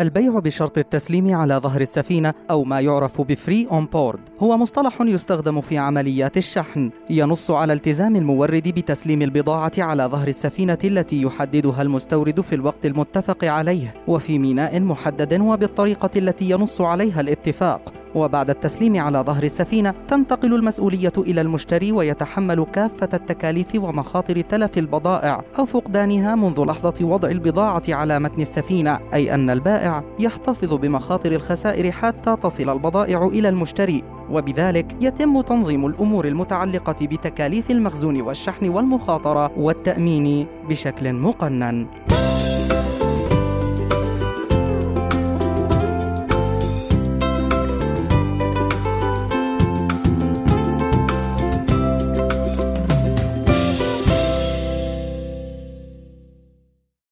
البيع بشرط التسليم على ظهر السفينة أو ما يعرف بفري أون بورد هو مصطلح يستخدم في عمليات الشحن، ينص على التزام المورد بتسليم البضاعة على ظهر السفينة التي يحددها المستورد في الوقت المتفق عليه وفي ميناء محدد وبالطريقة التي ينص عليها الاتفاق. وبعد التسليم على ظهر السفينة تنتقل المسؤولية إلى المشتري ويتحمل كافة التكاليف ومخاطر تلف البضائع أو فقدانها منذ لحظة وضع البضاعة على متن السفينة، أي أن البائع يحتفظ بمخاطر الخسائر حتى تصل البضائع إلى المشتري، وبذلك يتم تنظيم الأمور المتعلقة بتكاليف المخزون والشحن والمخاطرة والتأمين بشكل مقنن.